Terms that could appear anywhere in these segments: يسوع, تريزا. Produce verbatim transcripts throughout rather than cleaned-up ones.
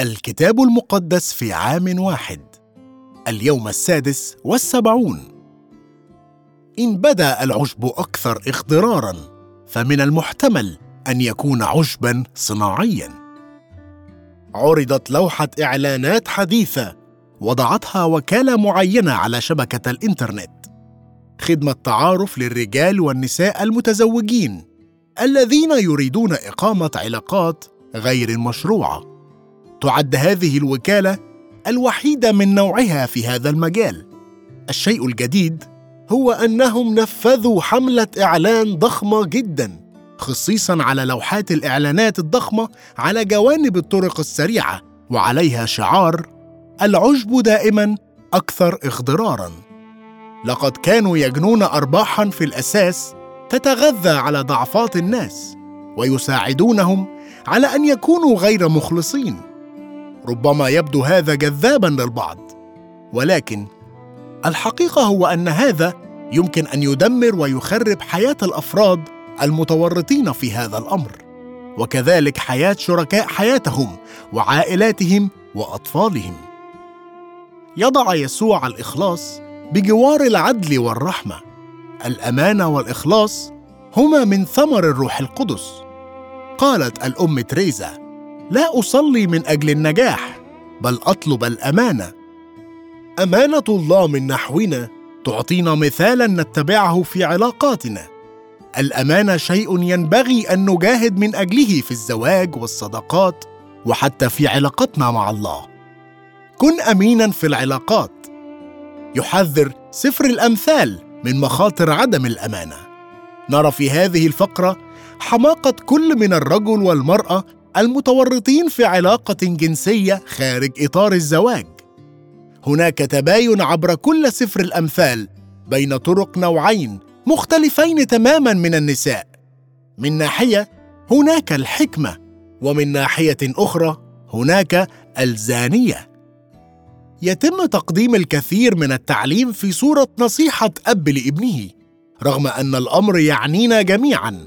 الكتاب المقدس في عام واحد. اليوم السادس والسبعون. إن بدأ العشب أكثر اخضراراً، فمن المحتمل أن يكون عشباً صناعياً. عرضت لوحة إعلانات حديثة وضعتها وكالة معينة على شبكة الإنترنت، خدمة تعارف للرجال والنساء المتزوجين الذين يريدون إقامة علاقات غير مشروعة. تعد هذه الوكالة الوحيدة من نوعها في هذا المجال. الشيء الجديد هو أنهم نفذوا حملة إعلان ضخمة جداً، خصيصاً على لوحات الإعلانات الضخمة على جوانب الطرق السريعة، وعليها شعار العشب دائماً أكثر إخضراراً. لقد كانوا يجنون أرباحاً في الأساس تتغذى على ضعفات الناس، ويساعدونهم على أن يكونوا غير مخلصين. ربما يبدو هذا جذاباً للبعض، ولكن الحقيقة هو أن هذا يمكن أن يدمر ويخرب حياة الأفراد المتورطين في هذا الأمر، وكذلك حياة شركاء حياتهم وعائلاتهم وأطفالهم. يضع يسوع الإخلاص بجوار العدل والرحمة. الأمانة والإخلاص هما من ثمر الروح القدس. قالت الأم تريزا: لا أصلي من أجل النجاح، بل أطلب الأمانة. أمانة الله من نحونا تعطينا مثالاً نتبعه في علاقاتنا. الأمانة شيء ينبغي أن نجاهد من أجله في الزواج والصداقات، وحتى في علاقتنا مع الله. كن أميناً في العلاقات. يحذر سفر الأمثال من مخاطر عدم الأمانة. نرى في هذه الفقرة حماقة كل من الرجل والمرأة المتورطين في علاقة جنسية خارج إطار الزواج. هناك تباين عبر كل سفر الأمثال بين طرق نوعين مختلفين تماماً من النساء. من ناحية هناك الحكمة، ومن ناحية أخرى هناك الزانية. يتم تقديم الكثير من التعليم في صورة نصيحة أب لابنه، رغم أن الأمر يعنينا جميعاً.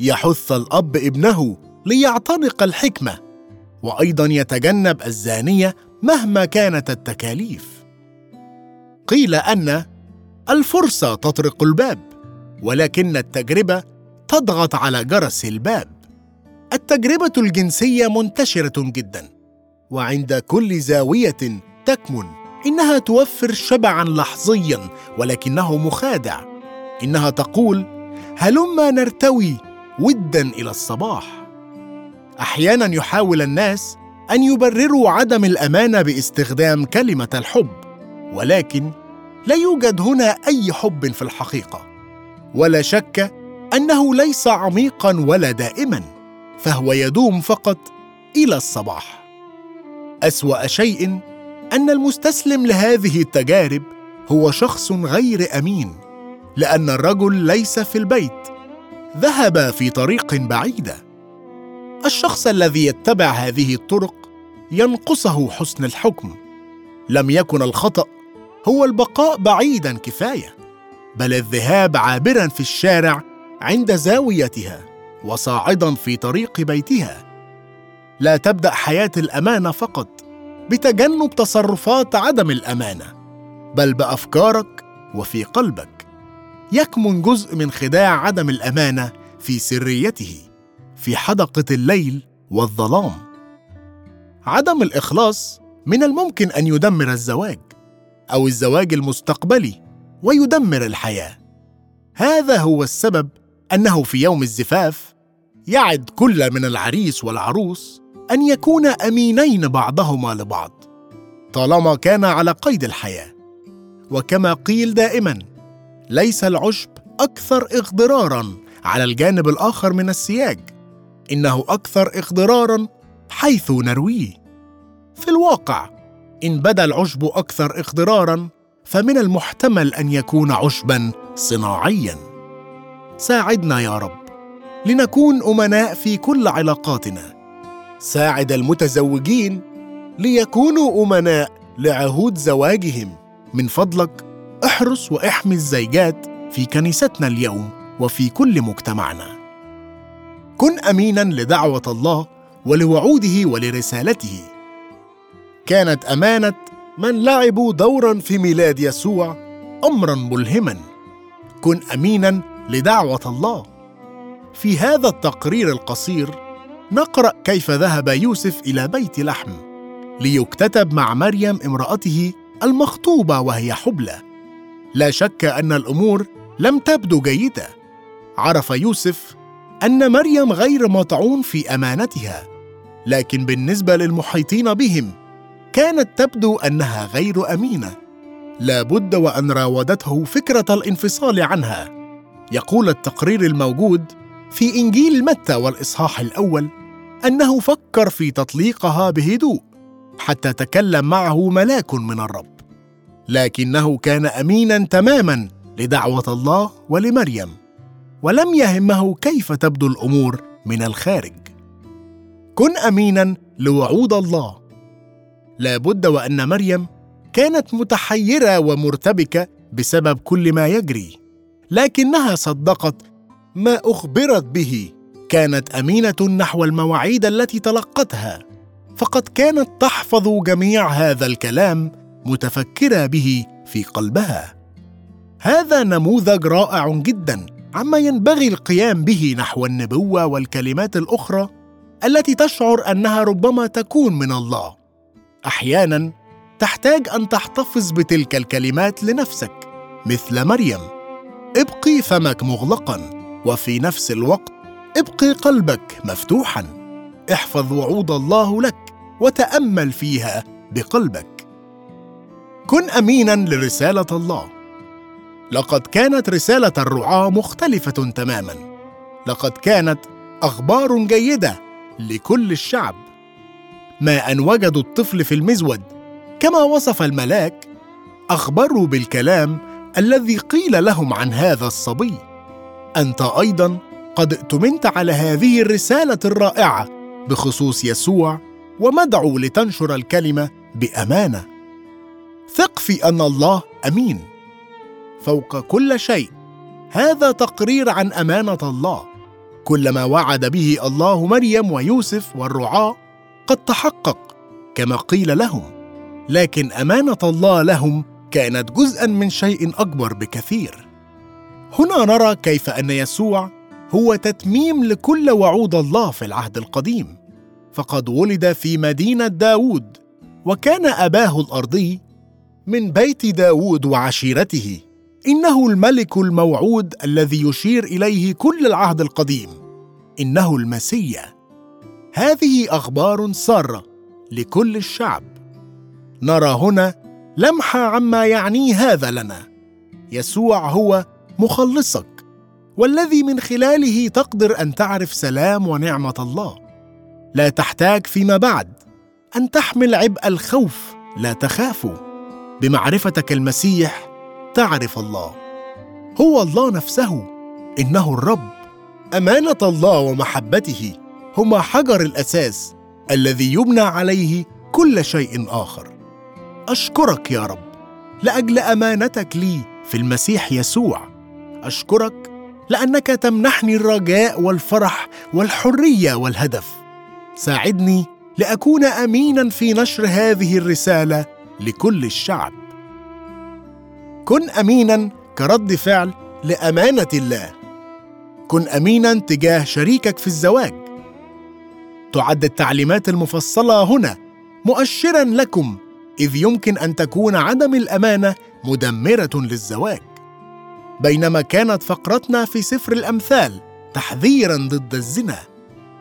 يحث الأب ابنه ليعتنق الحكمة، وأيضاً يتجنب الزانية مهما كانت التكاليف. قيل أن الفرصة تطرق الباب، ولكن التجربة تضغط على جرس الباب. التجربة الجنسية منتشرة جداً، وعند كل زاوية تكمن إنها توفر شبعاً لحظياً، ولكنه مخادع. إنها تقول: هلما نرتوي وداً إلى الصباح. أحياناً يحاول الناس أن يبرروا عدم الأمانة باستخدام كلمة الحب، ولكن لا يوجد هنا أي حب في الحقيقة، ولا شك أنه ليس عميقاً ولا دائماً، فهو يدوم فقط إلى الصباح. أسوأ شيء أن المستسلم لهذه التجارب هو شخص غير أمين، لأن الرجل ليس في البيت، ذهب في طريق بعيدة. الشخص الذي يتبع هذه الطرق ينقصه حسن الحكم. لم يكن الخطأ هو البقاء بعيداً كفاية، بل الذهاب عابراً في الشارع عند زاويتها، وصاعداً في طريق بيتها. لا تبدأ حياة الأمانة فقط بتجنب تصرفات عدم الأمانة، بل بأفكارك وفي قلبك. يكمن جزء من خداع عدم الأمانة في سريته، في حدقة الليل والظلام. عدم الإخلاص من الممكن أن يدمر الزواج أو الزواج المستقبلي، ويدمر الحياة. هذا هو السبب أنه في يوم الزفاف يعد كل من العريس والعروس أن يكون أمينين بعضهما لبعض طالما كان على قيد الحياة. وكما قيل دائماً، ليس العشب أكثر إخضراراً على الجانب الآخر من السياج، إنه أكثر إخضراراً حيث نرويه. في الواقع، إن بدا العشب أكثر إخضراراً، فمن المحتمل أن يكون عشباً صناعياً. ساعدنا يا رب لنكون أمناء في كل علاقاتنا. ساعد المتزوجين ليكونوا أمناء لعهود زواجهم. من فضلك احرص واحمي الزيجات في كنيستنا اليوم وفي كل مجتمعنا. كن أميناً لدعوة الله ولوعوده ولرسالته، كانت أمانة من لعبوا دورا في ميلاد يسوع أمرا ملهما. كن أمينا لدعوة الله. في هذا التقرير القصير نقرأ كيف ذهب يوسف إلى بيت لحم ليكتتب مع مريم امرأته المخطوبة وهي حبلى. لا شك أن الأمور لم تبدو جيدة. عرف يوسف أن مريم غير مطعون في أمانتها، لكن بالنسبة للمحيطين بهم كانت تبدو أنها غير أمينة. لا بد وأن راودته فكرة الانفصال عنها. يقول التقرير الموجود في إنجيل متى والإصحاح الأول أنه فكر في تطليقها بهدوء حتى تكلم معه ملاك من الرب، لكنه كان أميناً تماماً لدعوة الله ولمريم، ولم يهمه كيف تبدو الأمور من الخارج. كن أميناً لوعود الله. لا بد وأن مريم كانت متحيرة ومرتبكة بسبب كل ما يجري، لكنها صدقت ما أخبرت به. كانت أمينة نحو المواعيد التي تلقتها، فقد كانت تحفظ جميع هذا الكلام متفكرة به في قلبها. هذا نموذج رائع جدا عما ينبغي القيام به نحو النبوة والكلمات الأخرى التي تشعر أنها ربما تكون من الله. أحيانا تحتاج أن تحتفظ بتلك الكلمات لنفسك مثل مريم. ابقي فمك مغلقا وفي نفس الوقت ابقي قلبك مفتوحا. احفظ وعود الله لك وتأمل فيها بقلبك. كن أميناً لرسالة الله. لقد كانت رسالة الرعاة مختلفة تماماً. لقد كانت أخبار جيدة لكل الشعب. ما أن وجدوا الطفل في المزود كما وصف الملاك، أخبروا بالكلام الذي قيل لهم عن هذا الصبي. أنت أيضاً قد ائتمنت على هذه الرسالة الرائعة بخصوص يسوع، ومدعو لتنشر الكلمة بأمانة. ثق في أن الله أمين فوق كل شيء. هذا تقرير عن أمانة الله. كل ما وعد به الله مريم ويوسف والرعاة قد تحقق كما قيل لهم، لكن أمانة الله لهم كانت جزءاً من شيء أكبر بكثير. هنا نرى كيف أن يسوع هو تتميم لكل وعود الله في العهد القديم، فقد ولد في مدينة داود، وكان أباه الأرضي من بيت داود وعشيرته. إنه الملك الموعود الذي يشير إليه كل العهد القديم. إنه المسيح. هذه أخبار سارة لكل الشعب. نرى هنا لمحة عما يعني هذا لنا. يسوع هو مخلصك، والذي من خلاله تقدر أن تعرف سلام ونعمة الله. لا تحتاج فيما بعد أن تحمل عبء الخوف. لا تخافوا. بمعرفتك المسيح تعرف الله. هو الله نفسه. إنه الرب. أمانة الله ومحبته هما حجر الأساس الذي يبنى عليه كل شيء آخر. أشكرك يا رب لأجل أمانتك لي في المسيح يسوع. أشكرك لأنك تمنحني الرجاء والفرح والحرية والهدف. ساعدني لأكون أمينا في نشر هذه الرسالة لكل الشعب. كن أميناً كرد فعل لأمانة الله. كن أميناً تجاه شريكك في الزواج. تعد التعليمات المفصلة هنا مؤشراً لكم، إذ يمكن أن تكون عدم الأمانة مدمرة للزواج. بينما كانت فقرتنا في سفر الأمثال تحذيراً ضد الزنا،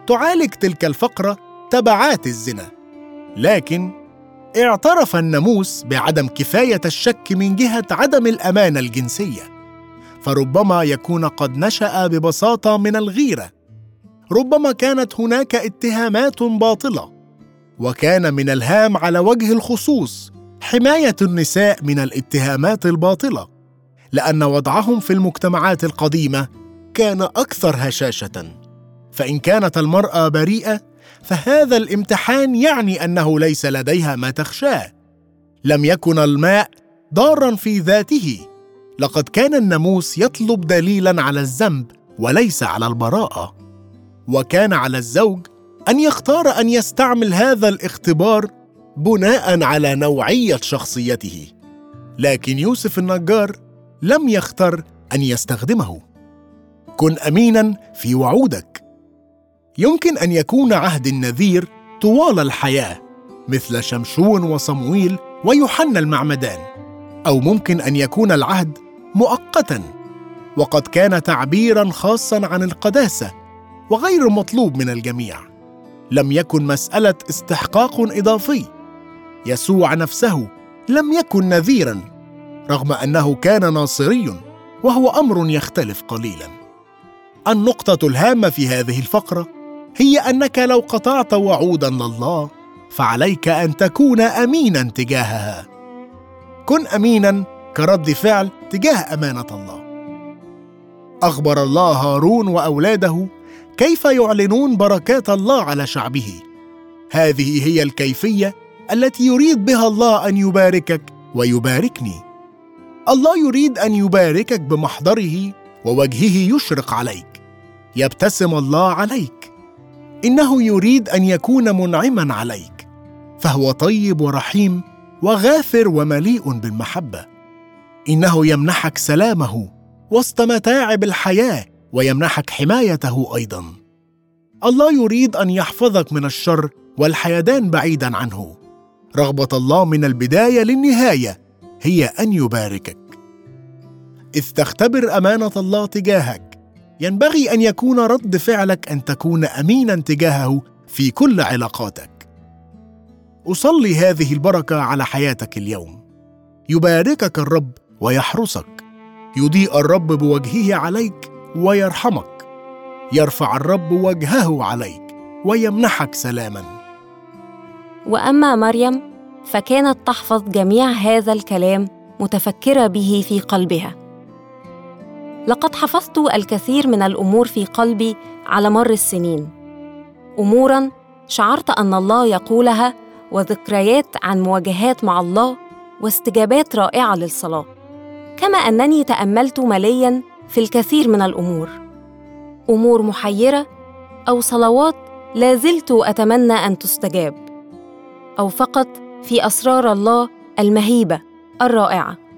تعالج تلك الفقرة تبعات الزنا. لكن اعترف الناموس بعدم كفاية الشك من جهة عدم الأمانة الجنسية، فربما يكون قد نشأ ببساطة من الغيرة. ربما كانت هناك اتهامات باطلة، وكان من الهام على وجه الخصوص حماية النساء من الاتهامات الباطلة، لأن وضعهم في المجتمعات القديمة كان أكثر هشاشة. فإن كانت المرأة بريئة فهذا الامتحان يعني أنه ليس لديها ما تخشاه. لم يكن الماء ضاراً في ذاته. لقد كان الناموس يطلب دليلاً على الذنب وليس على البراءة. وكان على الزوج أن يختار أن يستعمل هذا الاختبار بناءً على نوعية شخصيته، لكن يوسف النجار لم يختر أن يستخدمه. كن أميناً في وعودك. يمكن أن يكون عهد النذير طوال الحياة مثل شمشون وصمويل ويوحنا المعمدان، أو ممكن أن يكون العهد مؤقتاً، وقد كان تعبيراً خاصاً عن القداسة وغير مطلوب من الجميع. لم يكن مسألة استحقاق إضافي. يسوع نفسه لم يكن نذيراً رغم أنه كان ناصري، وهو أمر يختلف قليلاً. النقطة الهامة في هذه الفقرة هي أنك لو قطعت وعوداً لله فعليك أن تكون أميناً تجاهها. كن أميناً كرد فعل تجاه أمانة الله. أخبر الله هارون وأولاده كيف يعلنون بركات الله على شعبه. هذه هي الكيفية التي يريد بها الله أن يباركك ويباركني. الله يريد أن يباركك بمحضره، ووجهه يشرق عليك، يبتسم الله عليك. إنه يريد أن يكون منعماً عليك، فهو طيب ورحيم وغافر ومليء بالمحبة. إنه يمنحك سلامه وسط متاعب الحياة، ويمنحك حمايته أيضاً. الله يريد أن يحفظك من الشر والحيدان بعيداً عنه. رغبة الله من البداية للنهاية هي أن يباركك. إذ تختبر أمانة الله تجاهك، ينبغي أن يكون رد فعلك أن تكون أميناً تجاهه في كل علاقاتك. أصلي هذه البركة على حياتك اليوم. يباركك الرب ويحرسك. يضيء الرب بوجهه عليك ويرحمك. يرفع الرب وجهه عليك ويمنحك سلاماً. وأما مريم فكانت تحفظ جميع هذا الكلام متفكرة به في قلبها. لقد حفظت الكثير من الأمور في قلبي على مر السنين، أموراً شعرت أن الله يقولها، وذكريات عن مواجهات مع الله واستجابات رائعة للصلاة، كما أنني تأملت ملياً في الكثير من الأمور، أمور محيرة أو صلوات لا زلت أتمنى أن تستجاب، أو فقط في أسرار الله المهيبة الرائعة